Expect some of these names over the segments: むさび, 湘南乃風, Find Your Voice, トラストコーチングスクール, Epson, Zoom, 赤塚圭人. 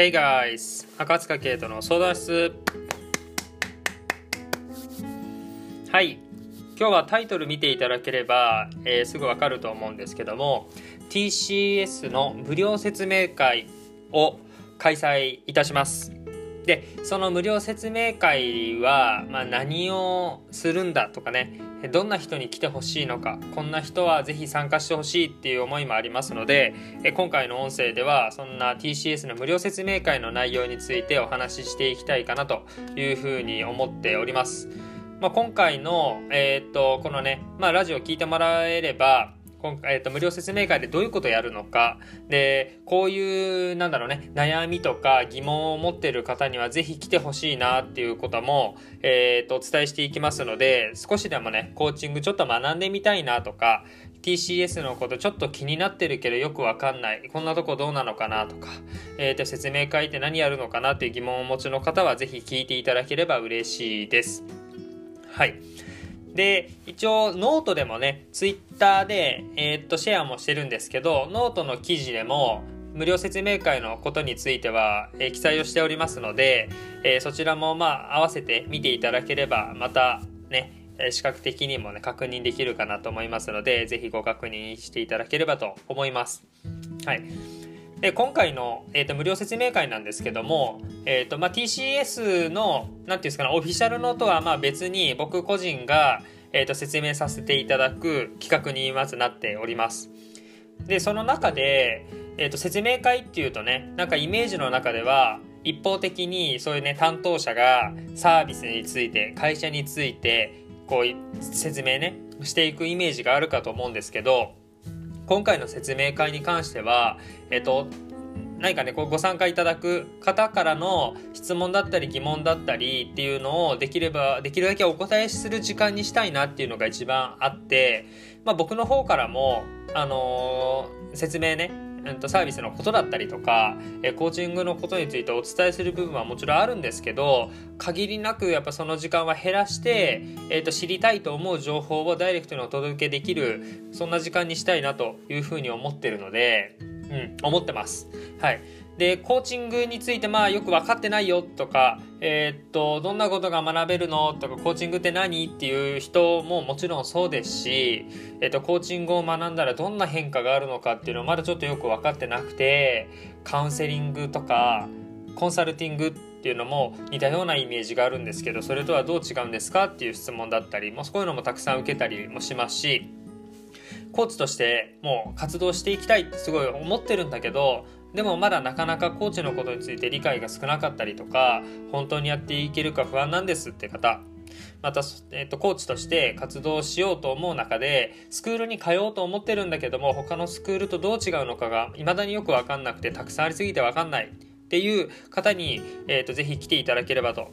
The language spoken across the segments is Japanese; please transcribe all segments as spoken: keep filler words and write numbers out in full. Hey guys! 赤塚圭人の相談室。はい、今日はタイトル見ていただければ、えー、すぐわかると思うんですけども、 ティーシーエス の無料説明会を開催いたします。で、その無料説明会は、まあ、何をするんだとかね、どんな人に来てほしいのか、こんな人はぜひ参加してほしいっていう思いもありますので、今回の音声ではそんな ティーシーエス の無料説明会の内容についてお話ししていきたいかなというふうに思っております。まあ、今回の、えー、っとこのね、まあ、ラジオを聞いてもらえれば、今回、えっと、無料説明会でどういうことをやるのか、で、こういう、なんだろうね、悩みとか疑問を持っている方にはぜひ来てほしいなっていうことも、えっと、お伝えしていきますので、少しでもね、コーチングちょっと学んでみたいなとか、ティーシーエス のことちょっと気になってるけどよくわかんない、こんなとこどうなのかなとか、えっと、説明会って何やるのかなっていう疑問をお持ちの方はぜひ聞いていただければ嬉しいです。はい。で、一応ノートでもね、ツイッターで、えー、っとシェアもしてるんですけど、ノートの記事でも無料説明会のことについては、えー、記載をしておりますので、えー、そちらもまあ合わせて見ていただければ、またね、視覚的にもね確認できるかなと思いますので、ぜひご確認していただければと思います。はい。で、今回の、えー、と無料説明会なんですけども、えーとまあ、ティーシーエス のなんていうんですかね、オフィシャルのとはまあ別に僕個人が、えー、と説明させていただく企画にまずなっております。で、その中で、えー、と説明会っていうとね、なんかイメージの中では一方的にそういうね、担当者がサービスについて、会社についてこう説明ねしていくイメージがあるかと思うんですけど、今回の説明会に関しては、えっと、何かね、こうご参加いただく方からの質問だったり疑問だったりっていうのをできれば、できるだけお答えする時間にしたいなっていうのが一番あって、まあ、僕の方からも、あのー、説明ね、サービスのことだったりとかコーチングのことについてお伝えする部分はもちろんあるんですけど、限りなくやっぱその時間は減らして、えー、と知りたいと思う情報をダイレクトにお届けできる、そんな時間にしたいなというふうに思ってるので、うん、思ってます。はい。で、コーチングについてまあよく分かってないよとか、えー、っとどんなことが学べるのとか、コーチングって何っていう人ももちろんそうですし、えー、っとコーチングを学んだらどんな変化があるのかっていうのをまだちょっとよく分かってなくて、カウンセリングとかコンサルティングっていうのも似たようなイメージがあるんですけど、それとはどう違うんですかっていう質問だったりも、そういうのもたくさん受けたりもしますし、コーチとしてもう活動していきたいってすごい思ってるんだけど、でもまだなかなかコーチのことについて理解が少なかったりとか、本当にやっていけるか不安なんですって方、また、えっと、コーチとして活動しようと思う中で、スクールに通おうと思ってるんだけども、他のスクールとどう違うのかが未だによく分かんなくて、たくさんありすぎて分かんないっていう方に、えっと、ぜひ来ていただければと。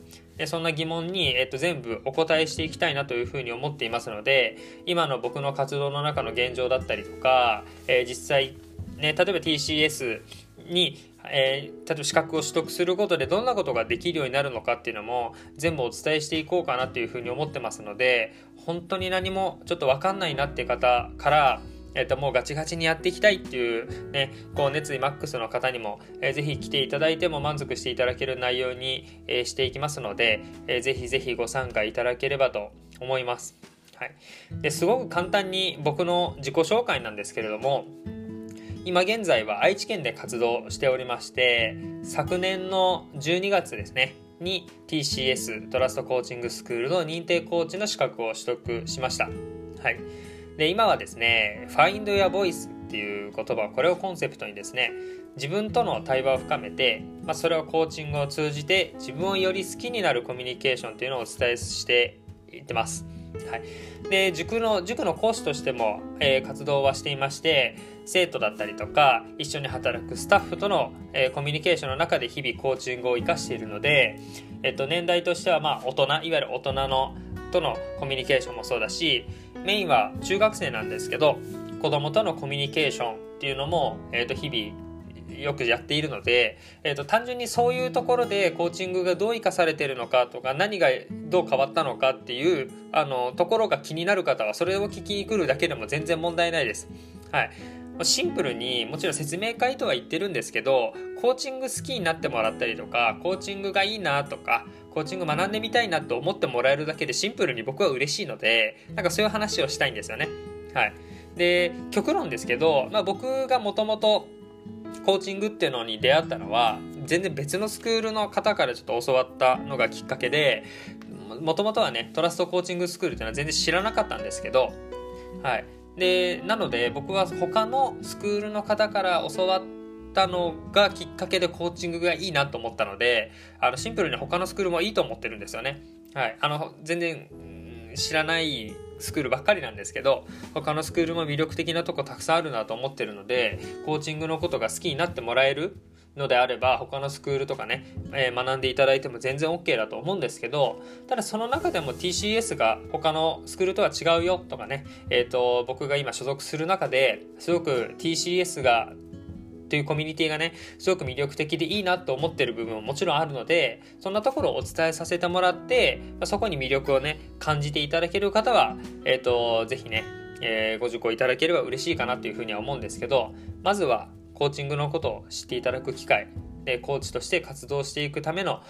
そんな疑問に、えっと、全部お答えしていきたいなというふうに思っていますので、今の僕の活動の中の現状だったりとか、えー、実際、ね、例えば ティーシーエス に、えー、例えば資格を取得することでどんなことができるようになるのかっていうのも全部お伝えしていこうかなというふうに思ってますので、本当に何もちょっと分かんないなっていう方から、えっと、もうガチガチにやっていきたいっていうね、こう熱意マックスの方にも、えー、ぜひ来ていただいても満足していただける内容に、えー、していきますので、えー、ぜひぜひご参加いただければと思います。はい。で、すごく簡単に僕の自己紹介なんですけれども、今現在は愛知県で活動しておりまして、昨年のじゅうにがつですねに ティーシーエス トラストコーチングスクールの認定コーチの資格を取得しました。はい。で、今はですね、Find Your Voice っていう言葉、これをコンセプトにですね、自分との対話を深めて、まあ、それをコーチングを通じて自分をより好きになるコミュニケーションというのをお伝えしていってます。はい。で、塾の、塾の講師としても、えー、活動はしていまして、生徒だったりとか一緒に働くスタッフとの、えー、コミュニケーションの中で日々コーチングを生かしているので、えっと、年代としてはまあ大人、いわゆる大人のとのコミュニケーションもそうだし、メインは中学生なんですけど、子どもとのコミュニケーションっていうのも、えっと、日々よくやっているので、えーと、単純にそういうところでコーチングがどう生かされているのかとか、何がどう変わったのかっていうあのところが気になる方は、それを聞きに来るだけでも全然問題ないです。はい。シンプルにもちろん説明会とは言ってるんですけど、コーチング好きになってもらったりとか、コーチングがいいなとか、コーチング学んでみたいなと思ってもらえるだけでシンプルに僕は嬉しいので、なんかそういう話をしたいんですよね。はい。で、極論ですけど、まあ、僕がもともとコーチングっていうのに出会ったのは全然別のスクールの方からちょっと教わったのがきっかけで、もともとはねトラストコーチングスクールっていうのは全然知らなかったんですけど、はい、でなので僕は他のスクールの方から教わったのがきっかけでコーチングがいいなと思ったので、あのシンプルに他のスクールもいいと思ってるんですよね。はい、あの全然知らないスクールばっかりなんですけど、他のスクールも魅力的なとこたくさんあるなと思ってるので、コーチングのことが好きになってもらえるのであれば他のスクールとかね、えー、学んでいただいても全然 OK だと思うんですけど、ただその中でも ティーシーエス が他のスクールとは違うよとかね、えーと、僕が今所属する中ですごく ティーシーエス がというコミュニティがねすごく魅力的でいいなと思ってる部分ももちろんあるので、そんなところをお伝えさせてもらって、まあ、そこに魅力をね感じていただける方は、えーと、ぜひね、えー、ご受講いただければ嬉しいかなというふうには思うんですけど、まずはコーチングのことを知っていただく機会で、コーチとして活動していくための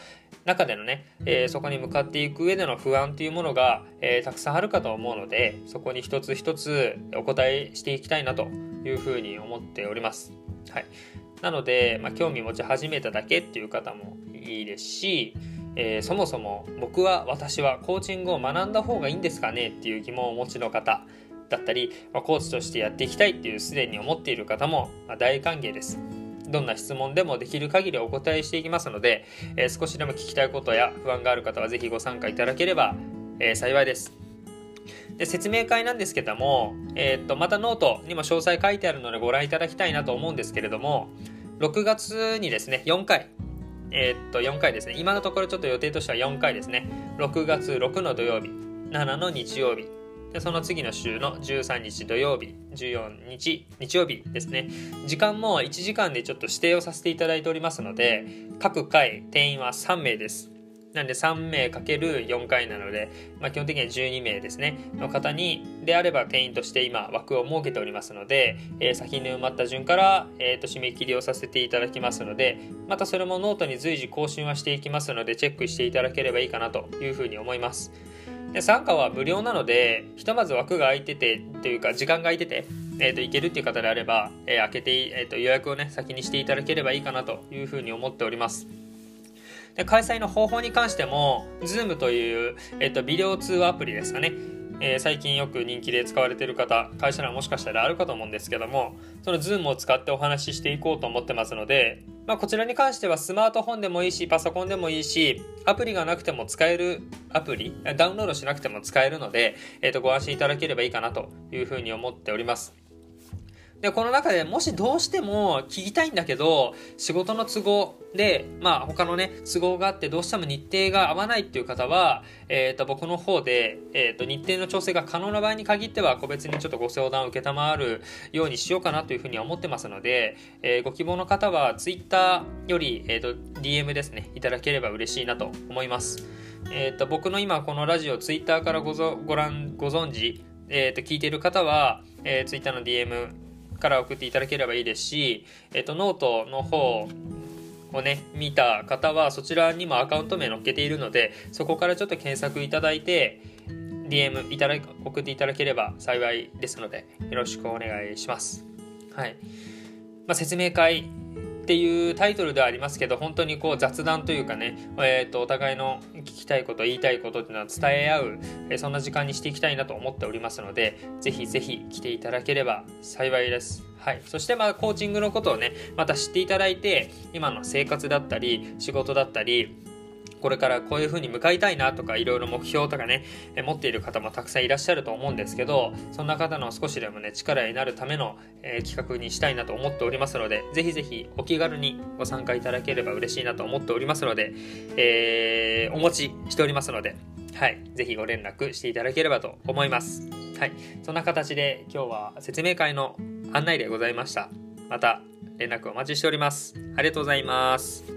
中でのね、えー、そこに向かっていく上での不安というものが、えー、たくさんあるかと思うので、そこに一つ一つお答えしていきたいなというふうに思っております。はい、なので、まあ、興味持ち始めただけっていう方もいいですし、えー、そもそも僕は私はコーチングを学んだ方がいいんですかねっていう疑問をお持ちの方だったり、まあ、コーチとしてやっていきたいっていうすでに思っている方も、まあ、大歓迎です。どんな質問でもできる限りお答えしていきますので、えー、少しでも聞きたいことや不安がある方はぜひご参加いただければ、えー、幸いです。で、説明会なんですけども、えー、っとまたノートにも詳細書いてあるのでご覧いただきたいなと思うんですけれども、ろくがつにですねよんかい、えー、っとよんかいですね、今のところちょっと予定としてはよんかいですね。ろくがつろくの土曜日、しちの日曜日、でその次の週のじゅうさんにち土曜日、じゅうよっか日曜日ですね。時間もいちじかんでちょっと指定をさせていただいておりますので、各回定員はさんめいです。なんでさんめい ×よん 回なので、まあ、基本的にはじゅうにめいですねの方にであれば定員として今枠を設けておりますので、えー、先に埋まった順から、えー、と締め切りをさせていただきますので、またそれもノートに随時更新はしていきますのでチェックしていただければいいかなというふうに思います。で、参加は無料なので、ひとまず枠が空いててというか時間が空いてて、えー、と行けるっていう方であれば、えー、開けて、えー、と予約をね先にしていただければいいかなというふうに思っております。で、開催の方法に関しても Zoom という、えー、とビデオ通話アプリですかね、えー、最近よく人気で使われている方、会社にはもしかしたらあるかと思うんですけども、その Zoom を使ってお話ししていこうと思ってますので、まあ、こちらに関してはスマートフォンでもいいしパソコンでもいいし、アプリがなくても使えるアプリ、ダウンロードしなくても使えるので、えー、とご安心いただければいいかなというふうに思っております。で、この中でもしどうしても聞きたいんだけど仕事の都合で、まあ、他のね都合があってどうしても日程が合わないっていう方は、えー、と僕の方で、えー、と日程の調整が可能な場合に限っては個別にちょっとご相談を受けたまわるようにしようかなというふうに思ってますので、えー、ご希望の方は Twitter より、えー、と ディーエム ですねいただければ嬉しいなと思います。えー、と僕の今このラジオ Twitter から ご, ぞご覧ご存知、えー、と聞いている方は、えー、Twitter の ディーエムから送っていただければいいですし、えっと、ノートの方をね見た方はそちらにもアカウント名載っけているので、そこからちょっと検索いただいて ディーエム いただ送っていただければ幸いですのでよろしくお願いします。はい、まあ、説明会っていうタイトルではありますけど、本当にこう雑談というかね、えー、とお互いの聞きたいこと言いたいことっていうのは伝え合う、えー、そんな時間にしていきたいなと思っておりますので、ぜひぜひ来ていただければ幸いです。はい、そしてまあコーチングのことをねまた知っていただいて、今の生活だったり仕事だったり、これからこういう風に向かいたいなとかいろいろ目標とかね持っている方もたくさんいらっしゃると思うんですけど、そんな方の少しでもね力になるための、えー、企画にしたいなと思っておりますので、ぜひぜひお気軽にご参加いただければ嬉しいなと思っておりますので、えー、お持ちしておりますので、はい、ぜひご連絡していただければと思います。はい、そんな形で今日は説明会の案内でございました。また連絡お待ちしております。ありがとうございます。